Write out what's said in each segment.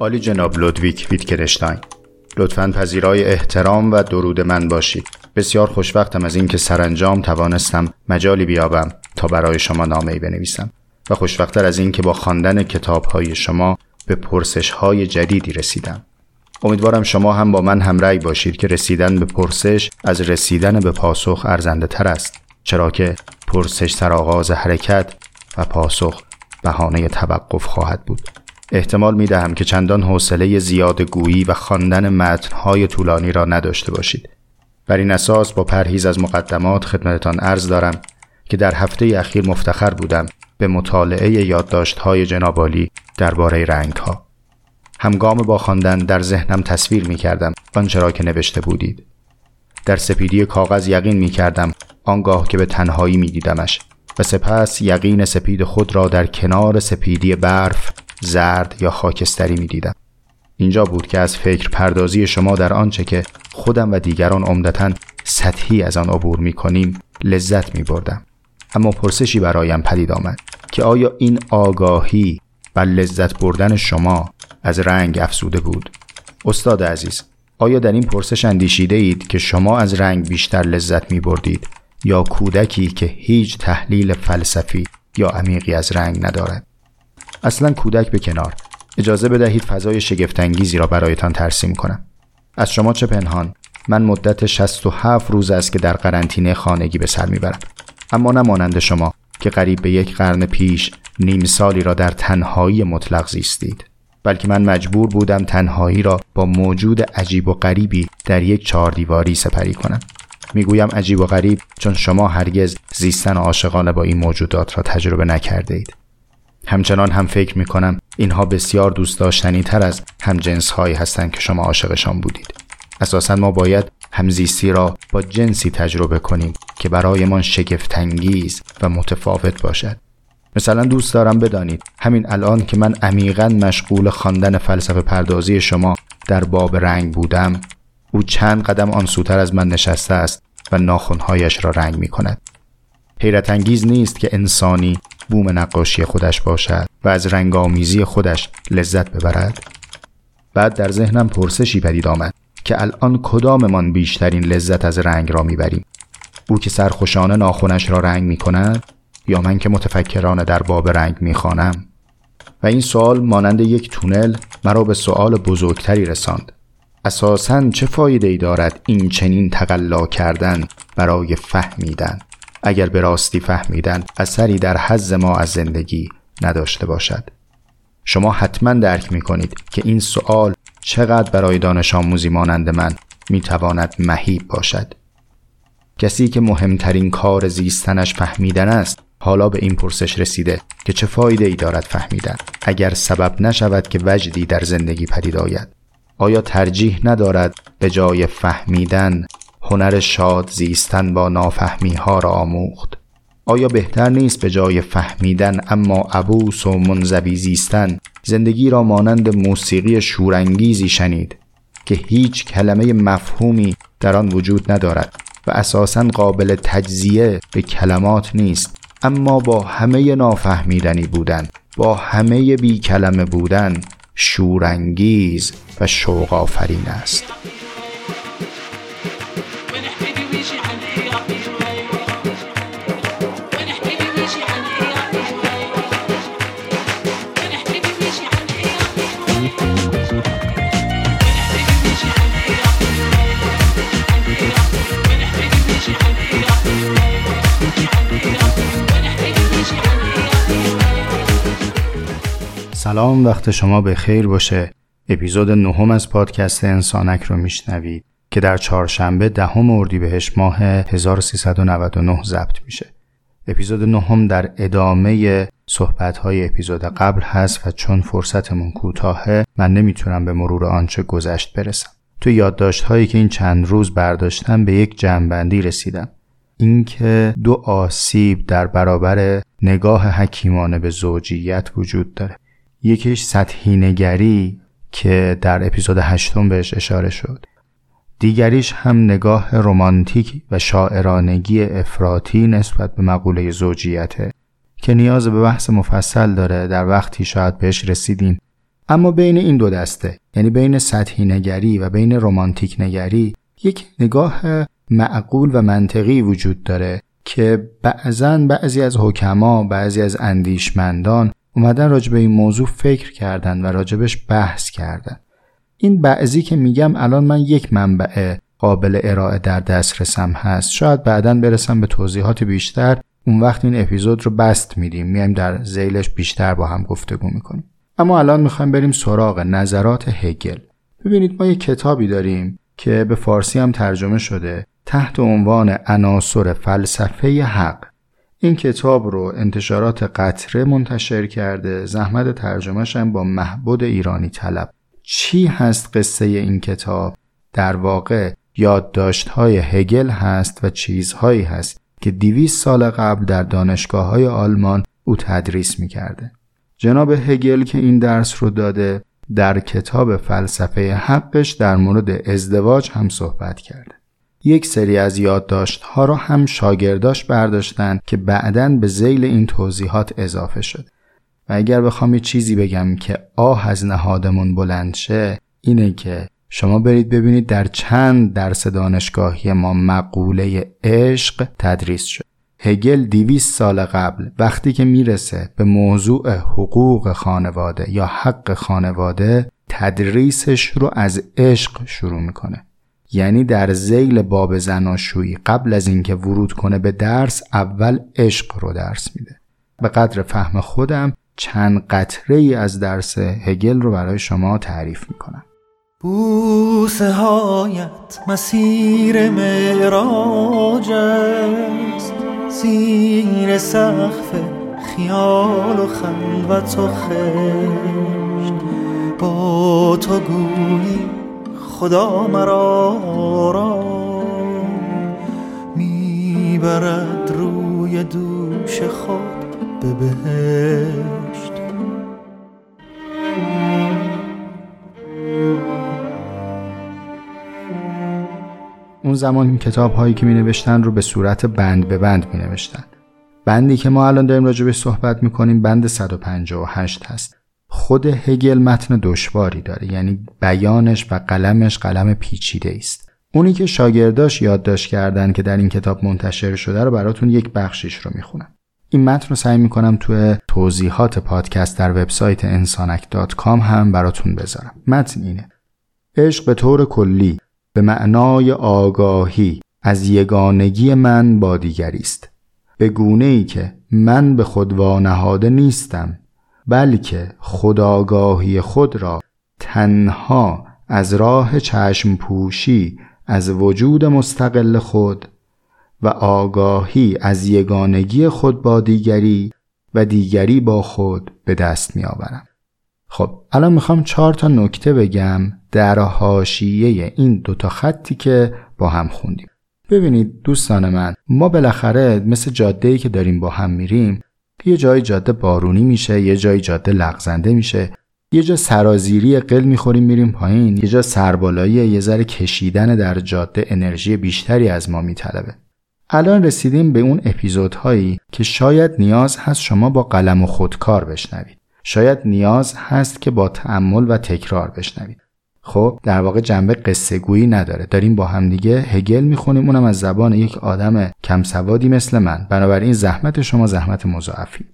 عالی جناب لودویک ویتگنشتاین، لطفاً پذیرای احترام و درود من باشید. بسیار خوشوقتم از اینکه سرانجام توانستم مجالی بیابم تا برای شما نامه‌ای بنویسم و خوشوقتر از اینکه با خواندن کتاب‌های شما به پرسش‌های جدیدی رسیدم. امیدوارم شما هم با من همرأی باشید که رسیدن به پرسش از رسیدن به پاسخ ارزنده‌تر است، چرا که پرسش سرآغاز حرکت و پاسخ بهانه توقف خواهد بود. احتمال می‌دهم که چندان حوصله زیاد گویی و خواندن متن‌های طولانی را نداشته باشید. بر این اساس با پرهیز از مقدمات خدمتتان عرض دارم که در هفته اخیر مفتخر بودم به مطالعه یادداشت‌های جناب عالی درباره رنگ‌ها. همگام با خواندن در ذهنم تصویر می‌کردم آنچه را که نوشته بودید. در سپیدی کاغذ یقین می‌کردم آنگاه که به تنهایی می‌دیدمش و سپس یقین سپید خود را در کنار سپیدی برف، زرد یا خاکستری می‌دیدم. اینجا بود که از فکر پردازی شما در آنچه که خودم و دیگران عمدتاً سطحی از آن عبور می‌کنیم لذت می‌بردم. اما پرسشی برایم پدید آمد که آیا این آگاهی و لذت بردن شما از رنگ افزوده بود؟ استاد عزیز، آیا در این پرسش اندیشیده اید که شما از رنگ بیشتر لذت می‌بردید یا کودکی که هیچ تحلیل فلسفی یا عمیقی از رنگ ندارد؟ اصلا کودک به کنار، اجازه بدهید فضای شگفت‌انگیزی را برایتان ترسیم کنم. از شما چه پنهان، من مدت 67 روز است که در قرنطینه خانگی به سر میبرم، اما نه مانند شما که قریب به یک قرن پیش نیم سالی را در تنهایی مطلق زیستید، بلکه من مجبور بودم تنهایی را با موجود عجیب و غریبی در یک چهاردیواری سپری کنم. میگویم عجیب و غریب چون شما هرگز زیستن عاشقانه با این موجودات را تجربه نکردید. همچنان هم فکر می‌کنم اینها بسیار دوست داشتنی‌تر از همجنس‌هایی هستند که شما عاشقشان بودید. اساساً ما باید همزیستی را با جنسی تجربه کنیم که برایمان شگفت‌انگیز و متفاوت باشد. مثلا دوست دارم بدانید همین الان که من عمیقاً مشغول خواندن فلسفه پردازی شما در باب رنگ بودم، او چند قدم آنسوتر از من نشسته است و ناخن‌هایش را رنگ می‌کند. حیرت انگیز نیست که انسانی بوم نقاشی خودش باشد و از رنگامیزی خودش لذت ببرد. بعد در ذهنم پرسشی پدید آمد که الان کداممان بیشترین لذت از رنگ را میبریم؟ او که سرخوشانه ناخنش را رنگ میکند یا من که متفکرانه در باب رنگ میخوانم؟ و این سوال مانند یک تونل مرا به سوال بزرگتری رساند. اساساً چه فایده ای دارد این چنین تقلا کردن برای فهمیدن؟ اگر به راستی فهمیدن اثری در حظ ما از زندگی نداشته باشد. شما حتما درک می‌کنید که این سوال چقدر برای دانش آموزی مانند من می‌تواند مهیب باشد. کسی که مهمترین کار زیستنش فهمیدن است، حالا به این پرسش رسیده که چه فایده ای دارد فهمیدن اگر سبب نشود که وجدی در زندگی پدید آید. آیا ترجیح ندارد به جای فهمیدن هنر شاد زیستن با نافهمی ها را آموخت؟ آیا بهتر نیست به جای فهمیدن اما عبوس و منزوی زیستن، زندگی را مانند موسیقی شورانگیزی شنید که هیچ کلمه مفهومی در آن وجود ندارد و اساساً قابل تجزیه به کلمات نیست، اما با همه نافهمیدنی بودن، با همه بی کلمه بودن، شورانگیز و شوق آفرین است؟ سلام، وقت شما به خیر باشه. اپیزود 9 از پادکست انسانک رو میشنوید که در چهارشنبه 10 اردیبهشت 1399 ضبط میشه. اپیزود 9 در ادامه صحبت‌های اپیزود قبل هست و چون فرصتمون کوتاهه من نمیتونم به مرور آنچه گذشت برسم. تو یادداشت‌هایی که این چند روز برداشتم به یک جمع‌بندی رسیدم. اینکه دو آسیب در برابر نگاه حکیمانه به زوجیت وجود داره. یکیش سطحی نگری که در اپیزود 8 بهش اشاره شد. دیگریش هم نگاه رمانتیک و شاعرانگی افراطی نسبت به مقوله زوجیته که نیاز به بحث مفصل داره، در وقتی شاید بهش رسیدیم. اما بین این دو دسته، یعنی بین سطحی نگری و بین رمانتیک نگری، یک نگاه معقول و منطقی وجود داره که بعضی از حکما، بعضی از اندیشمندان اومدن راجب این موضوع فکر کردن و راجبش بحث کردن. این بعضی که میگم الان من یک منبع قابل ارائه در دسترسم هست، شاید بعداً برسم به توضیحات بیشتر، اون وقت این اپیزود رو بست میدیم، میایم در ذیلش بیشتر با هم گفتگو میکنیم. اما الان میخوایم بریم سراغ نظرات هگل. ببینید ما یک کتابی داریم که به فارسی هم ترجمه شده تحت عنوان عناصر فلسفه حق. این کتاب رو انتشارات قطره منتشر کرده، زحمت ترجمه‌اش هم با مهبود ایرانی طلب. چی هست قصه این کتاب؟ در واقع یادداشت‌های هگل هست و چیزهایی هست که 200 سال قبل در دانشگاه‌های آلمان او تدریس می‌کرده. جناب هگل که این درس رو داده، در کتاب فلسفه حقش در مورد ازدواج هم صحبت کرده. یک سری از یادداشت‌ها رو هم شاگرداش برداشتن که بعداً به ذیل این توضیحات اضافه شد. و اگر بخوام یه چیزی بگم که آه از نهادمون بلند شه، اینه که شما برید ببینید در چند درس دانشگاهی ما مقوله عشق تدریس شد. هگل 200 سال قبل وقتی که میرسه به موضوع حقوق خانواده یا حق خانواده، تدریسش رو از عشق شروع میکنه. یعنی در ذیل باب زناشویی قبل از اینکه ورود کنه به درس، اول عشق رو درس میده. به قدر فهم خودم چند قطره ای از درس هگل رو برای شما تعریف میکنم. بوسه هایت مسیر معراج است، زیر سقف خیال و خلوت و خشت، با تو گویی خدا مرا را میبرد روی دوش خود به بهشت. اون زمان این کتاب هایی که می نوشتن رو به صورت بند به بند می نوشتن. بندی که ما الان داریم راجع بهش صحبت می کنیم بند 158 هست. خود هگل متن دشواری داره، یعنی بیانش و قلمش قلم پیچیده است. اونی که شاگرداش یادداشت کردن که در این کتاب منتشر شده رو براتون یک بخشش رو می خونم. این متن رو سعی میکنم توی توضیحات پادکست در وبسایت insanak.com هم براتون بذارم. متن اینه: عشق به طور کلی به معنای آگاهی از یگانگی من با دیگری است، به گونه‌ای که من به خود وانهاده نیستم، بلکه خودآگاهی خود را تنها از راه چشم پوشی از وجود مستقل خود و آگاهی از یگانگی خود با دیگری و دیگری با خود به دست می آورم. خب الان میخوام 4 تا نکته بگم در حاشیه این 2 تا خطی که با هم خوندیم. ببینید دوستان من، ما بالاخره مثل جاده‌ای که داریم با هم میریم، یه جای جاده بارونی میشه، یه جای جاده لغزنده میشه، یه جا سرازیری قل میخوریم میریم پایین، یه جا سربالایی، یه ذره کشیدن در جاده انرژی بیشتری از ما میطلبه. الان رسیدیم به اون اپیزودهایی که شاید نیاز هست شما با قلم و خودکار بشنوید. شاید نیاز هست که با تأمل و تکرار بشنوید. خب در واقع جنبه قصه گویی نداره. داریم با هم دیگه هگل میخونیم، اونم از زبان یک آدم کم سوادی مثل من. بنابراین زحمت شما زحمت مضاعفی.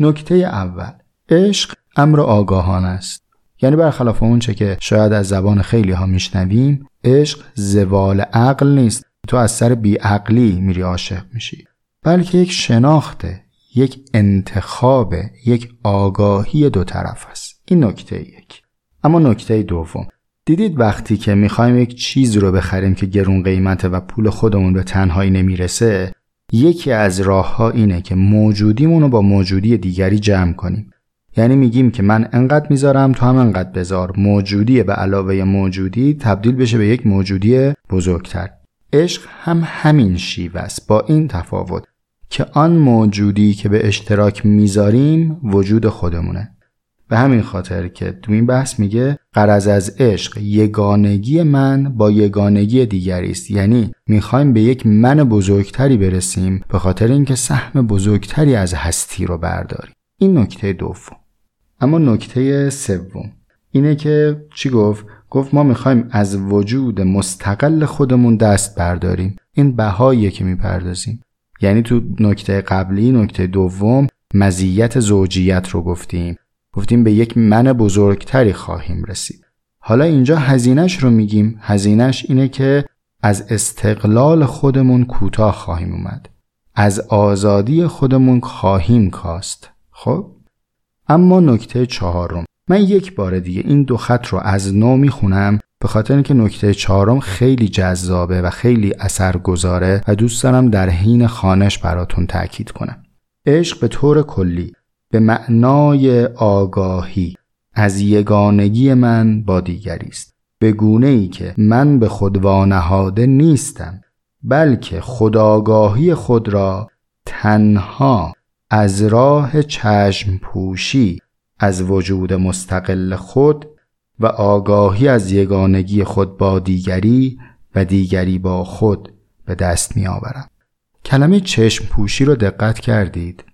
نکته اول: عشق امر آگاهانه است. یعنی برخلاف اون چه که شاید از زبان خیلی ها میشنویم، عشق زوال عقل نیست. تو از سر بیعقلی میری عاشق میشی، بلکه یک شناخته، یک انتخابه، یک آگاهی دو طرف است. این نکته یک. اما نکته دوم: دیدید وقتی که میخوایم یک چیز رو بخریم که گرون قیمته و پول خودمون به تنهایی نمیرسه، یکی از راه‌ها اینه که موجودیمون رو با موجودی دیگری جمع کنیم. یعنی میگیم که من انقدر میذارم، تو هم انقدر بذار. موجودی به علاوه موجودی تبدیل بشه به یک موجودی بزرگتر. عشق هم همین شیوه است، با این تفاوت که آن موجودی که به اشتراک میذاریم وجود خودمونه. به همین خاطر که تو این بحث میگه غرض از عشق یگانگی من با یگانگی دیگری است. یعنی میخوایم به یک من بزرگتری برسیم به خاطر اینکه سهم بزرگتری از هستی رو برداریم. این نکته دوم. اما نکته سوم اینه که چی گفت؟ گفت ما میخوایم از وجود مستقل خودمون دست برداریم. این بهاییه که میپردازیم. یعنی تو نکته قبلی، نکته دوم، مزیت زوجیت رو گفتیم به یک من بزرگتری خواهیم رسید. حالا اینجا هزینهش رو میگیم. هزینهش اینه که از استقلال خودمون کوتاه خواهیم اومد، از آزادی خودمون خواهیم کاست. خب اما نکته چهارم، من یک بار دیگه این دو خط رو از نو میخونم به خاطر اینکه نکته چهارم خیلی جذابه و خیلی اثرگذاره و دوست دارم در حین خوانش براتون تاکید کنم. عشق به طور کلی به معنای آگاهی از یگانگی من با دیگری است، به گونه‌ای که من به خود وانهاده نیستم، بلکه خودآگاهی خود را تنها از راه چشم پوشی از وجود مستقل خود و آگاهی از یگانگی خود با دیگری و دیگری با خود به دست می آورم. کلمه چشم پوشی رو دقت کردید؟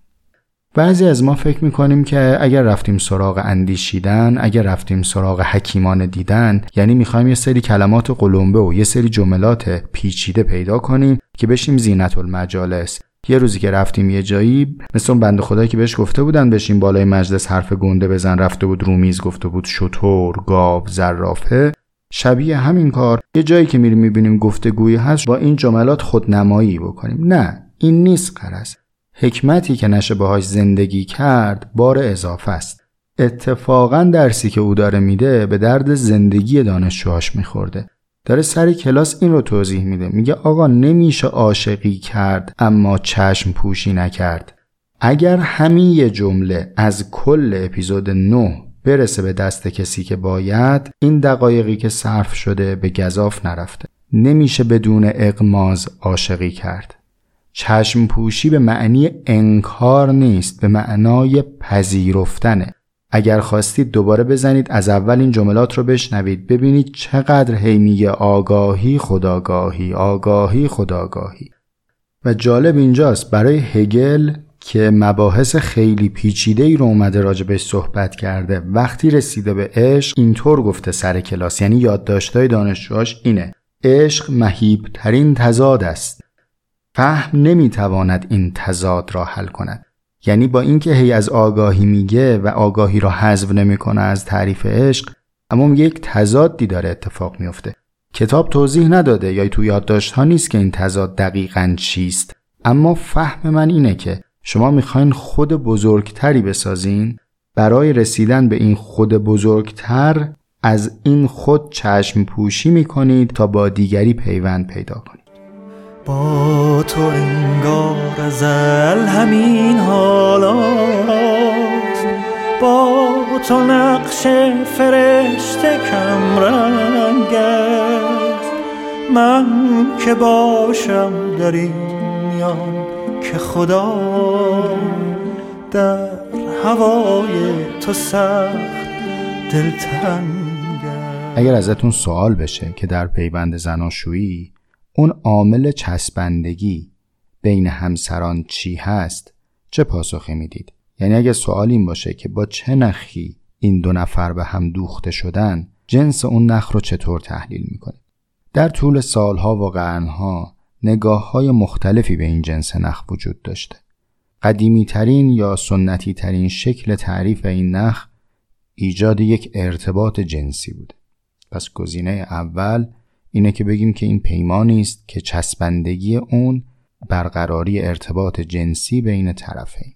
بعضی از ما فکر می‌کنیم که اگر رفتیم سراغ اندیشیدن، اگر رفتیم سراغ حکیمانه دیدن، یعنی می‌خوایم یه سری کلمات قلمبه و یه سری جملات پیچیده پیدا کنیم که بشیم زینت المجالس. یه روزی که رفتیم یه جایی، مثل اون بنده خدایی که بهش گفته بودن بشین بالای مجلس حرف گنده بزن، رفته بود رو میز گفته بود شتر، گاو، زرافه. شبیه همین کار یه جایی که میریم می‌بینیم گفتگویی هست، با این جملات خودنمایی بکنیم. نه، این نیست قرض. حکمتی که نشه باهاش زندگی کرد بار اضافه است. اتفاقا درسی که او داره میده به درد زندگی دانشجوهاش میخورده. داره سر کلاس این رو توضیح میده، میگه آقا نمیشه عاشقی کرد اما چشم پوشی نکرد. اگر همین یه جمله از کل اپیزود 9 برسه به دست کسی که باید، این دقایقی که صرف شده به گزاف نرفته. نمیشه بدون اغماض عاشقی کرد. چشم پوشی به معنی انکار نیست، به معنای پذیرفتنه. اگر خواستید دوباره بزنید از اول این جملات رو بشنوید، ببینید چقدر همیه آگاهی خودآگاهی، آگاهی خودآگاهی. و جالب اینجاست برای هگل که مباحث خیلی پیچیده‌ای رو اومده راجبش صحبت کرده، وقتی رسیده به عشق اینطور گفته سر کلاس، یعنی یادداشت‌های دانشجوهاش اینه: عشق مهیب‌ترین تضاد است. فهم نمیتواند این تضاد را حل کند. یعنی با اینکه هی از آگاهی میگه و آگاهی را حذف نمیکنه از تعریف عشق، اما یک تضادی داره اتفاق میفته. کتاب توضیح نداده یا تو یادداشت ها نیست که این تضاد دقیقاً چیست، اما فهم من اینه که شما میخواین خود بزرگتری بسازین. برای رسیدن به این خود بزرگتر از این خود چشم پوشی میکنید تا با دیگری پیوند پیدا کنید. با تو انگار ازل همین حالات، با تو نقش فرشته کم رنگ است. من که باشم در این میان که خدا در هوای تو سخت دلتنگ است. اگر ازتون سوال بشه که در پیوند زناشویی اون عامل چسبندگی بین همسران چی هست، چه پاسخی میدید؟ یعنی اگه سوال این باشه که با چه نخی این دو نفر به هم دوخته شدن، جنس اون نخ رو چطور تحلیل میکنید؟ در طول سالها و قرنها نگاه‌های مختلفی به این جنس نخ وجود داشته. قدیمی ترین یا سنتی ترین شکل تعریف این نخ ایجاد یک ارتباط جنسی بوده. پس گزینه اول اینه که بگیم که این پیمانی است که چسبندگی اون برقراری ارتباط جنسی بین طرفین.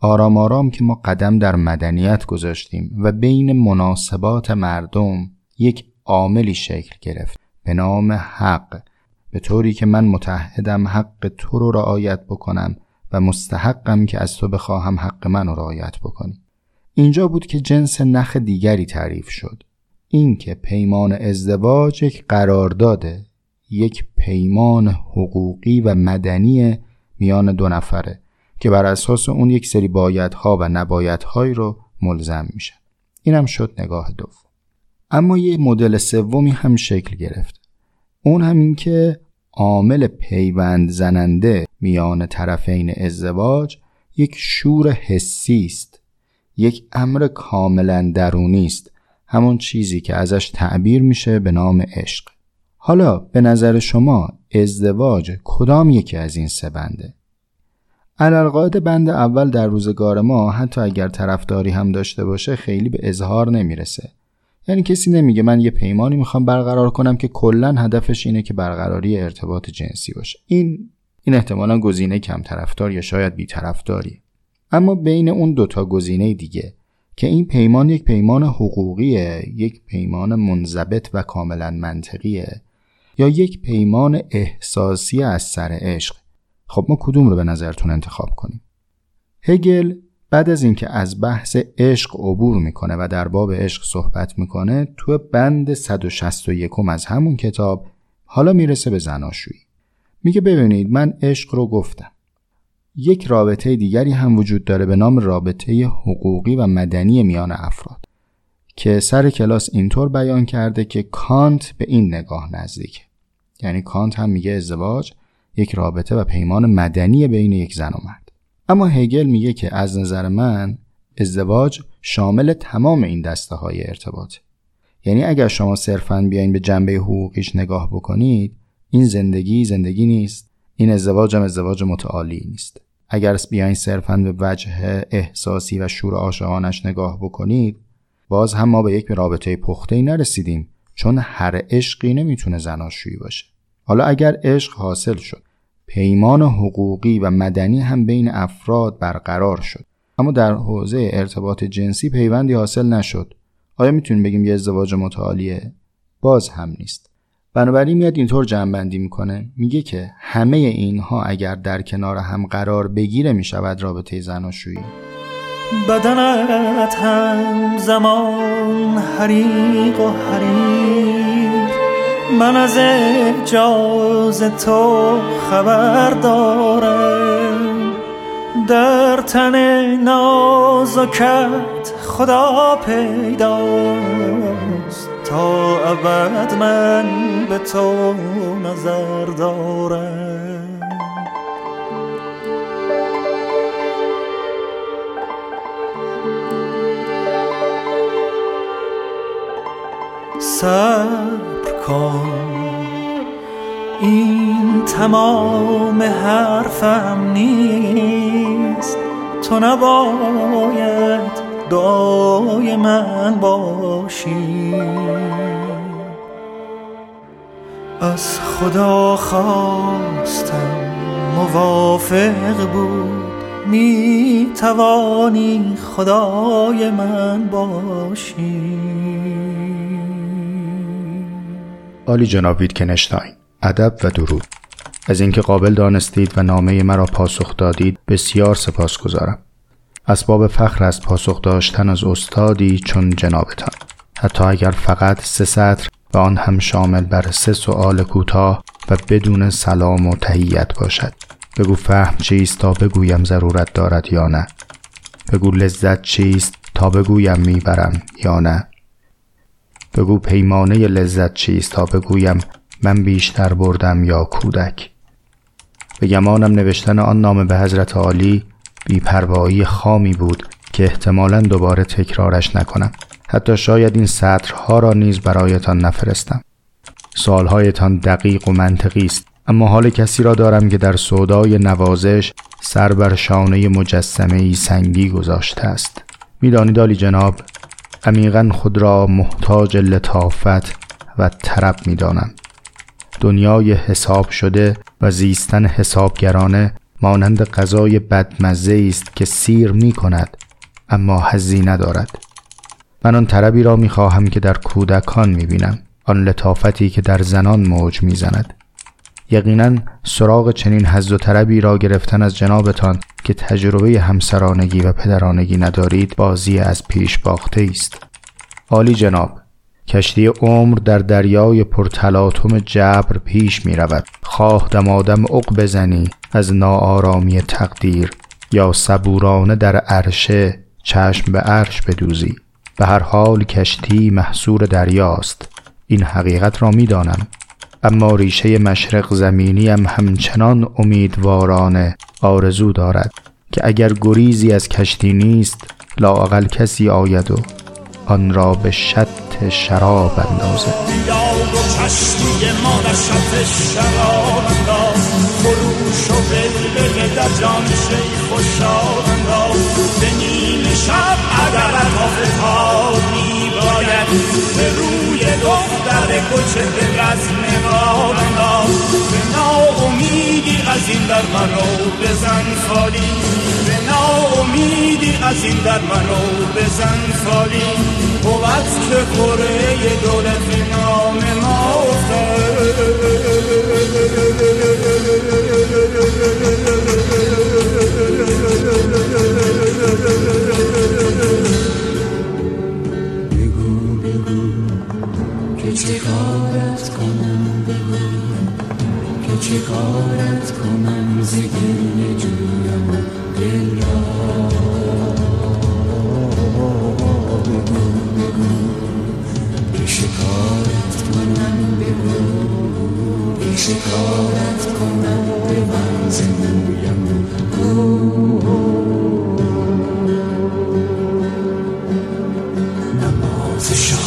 آرام آرام که ما قدم در مدنیت گذاشتیم و بین مناسبات مردم یک عاملی شکل گرفت به نام حق، به طوری که من متعهدم حق تو رو رعایت بکنم و مستحقم که از تو بخواهم حق من رو رعایت بکنی. اینجا بود که جنس نخ دیگری تعریف شد. این که پیمان ازدواج یک قرارداده، یک پیمان حقوقی و مدنی میان دو نفره که بر اساس اون یک سری بایدها و نبایدهای رو ملزم میشه. اینم شد نگاه دوم. اما یه مدل سومی هم شکل گرفت. اون هم این که عامل پیوند زننده میان طرفین ازدواج یک شور حسی است، یک امر کاملا درونی است، همون چیزی که ازش تعبیر میشه به نام عشق. حالا به نظر شما ازدواج کدام یکی از این سه بنده؟ علالقاعده بند اول در روزگار ما حتی اگر طرفداری هم داشته باشه خیلی به اظهار نمیرسه. یعنی کسی نمیگه من یه پیمانی میخوام برقرار کنم که کلا هدفش اینه که برقراری ارتباط جنسی باشه. این احتمالاً گزینه کم طرفدار یا شاید بی طرفداری. اما بین اون دوتا گزینه دیگه که این پیمان یک پیمان حقوقیه، یک پیمان منضبط و کاملا منطقیه، یا یک پیمان احساسی از سر عشق، خب ما کدوم رو به نظرتون انتخاب کنیم؟ هگل بعد از اینکه از بحث عشق عبور میکنه و در باب عشق صحبت میکنه، تو بند 161 از همون کتاب حالا میرسه به زناشویی. میگه ببینید من عشق رو گفتم، یک رابطه دیگری هم وجود داره به نام رابطه حقوقی و مدنی میان افراد که سر کلاس اینطور بیان کرده که کانت به این نگاه نزدیکه. یعنی کانت هم میگه ازدواج یک رابطه و پیمان مدنی بین یک زن و مرد. اما هگل میگه که از نظر من ازدواج شامل تمام این دسته های ارتباطه. یعنی اگر شما صرفاً بیاین به جنبه حقوقیش نگاه بکنید، این زندگی نیست، این ازدواج هم ازدواج متعالی نیست. اگر بیاین صرفاً به وجه احساسی و شور عاشقانش نگاه بکنید، باز هم ما به یک رابطه پخته‌ای نرسیدیم، چون هر عشقی نمیتونه زناشویی باشه. حالا اگر عشق حاصل شد، پیمان حقوقی و مدنی هم بین افراد برقرار شد، اما در حوزه ارتباط جنسی پیوندی حاصل نشد، آیا میتونیم بگیم یه ازدواج متعالیه؟ باز هم نیست. بنابراین میاد اینطور جمع‌بندی میکنه، میگه که همه اینها اگر در کنار هم قرار بگیره میشود رابطه زناشویی. بدنت هم زمان حریق و حریق، من از اجاز تو خبر دارم، در تن نازکت خدا پیداست، تا ابد من به تو نظر دارم. صبر کن، این تمام حرفم نیست، تو نباید دعای من باشی، از خدا خواستم موافق بود، می توانی خدای من باشی. عالی جناب ویتگنشتاین، ادب و درود. از اینکه قابل دانستید و نامه مرا پاسخ دادید بسیار سپاسگزارم. اسباب فخر از پاسخ داشتن از استادی چون جنابتان، حتی اگر فقط 3 سطر و آن هم شامل بر 3 سؤال کوتاه و بدون سلام و تحیت باشد. بگو فهم چیست تا بگویم ضرورت دارد یا نه، بگو لذت چیست تا بگویم میبرم یا نه، بگو پیمانه لذت چیست تا بگویم من بیشتر بردم یا کودک. به گمانم نوشتن آن نامه به حضرت عالی بی‌پروایی خامی بود که احتمالاً دوباره تکرارش نکنم. حتی شاید این سطرها را نیز برایتان نفرستم. سوالهایتان دقیق و منطقی است، اما حال کسی را دارم که در سودای نوازش سر بر شانه مجسمه‌ای سنگی گذاشته است. می‌دانید عالی جناب، عمیقاً خود را محتاج لطافت و طرب می‌دانم. دنیای حساب شده و زیستن حسابگرانه مانند غذای بدمزه است که سیر می کند اما هزینه دارد. من آن طربی را می خواهم که در کودکان می بینم، آن لطافتی که در زنان موج میزند. یقینا سراغ چنین حظ و طربی را گرفتن از جنابتان که تجربه همسرانگی و پدرانگی ندارید بازی از پیش باخته است. عالی جناب، کشتی عمر در دریای پرتلاطم جبر پیش می رود. خواه دمادم عق بزنی از ناآرامی تقدیر یا صبورانه در عرشه چشم به عرش بدوزی، به هر حال کشتی محصور دریاست. این حقیقت را می دانم. اما ریشه مشرق زمینی هم همچنان امیدوارانه آرزو دارد که اگر گریزی از کشتی نیست لااقل کسی آید و آن را به شط شراب اندازد. به روی دختر کچه به رزم بانداز، به ناامیدی از این در منو بزن خالی، به ناامیدی از این در منو بزن خالی، بود که قره دولت نام ما چکارت کنم زگل جویم و دل را بگو بگو که شکارت کنم، بگو که شکارت کنم به من زگویم نماز شام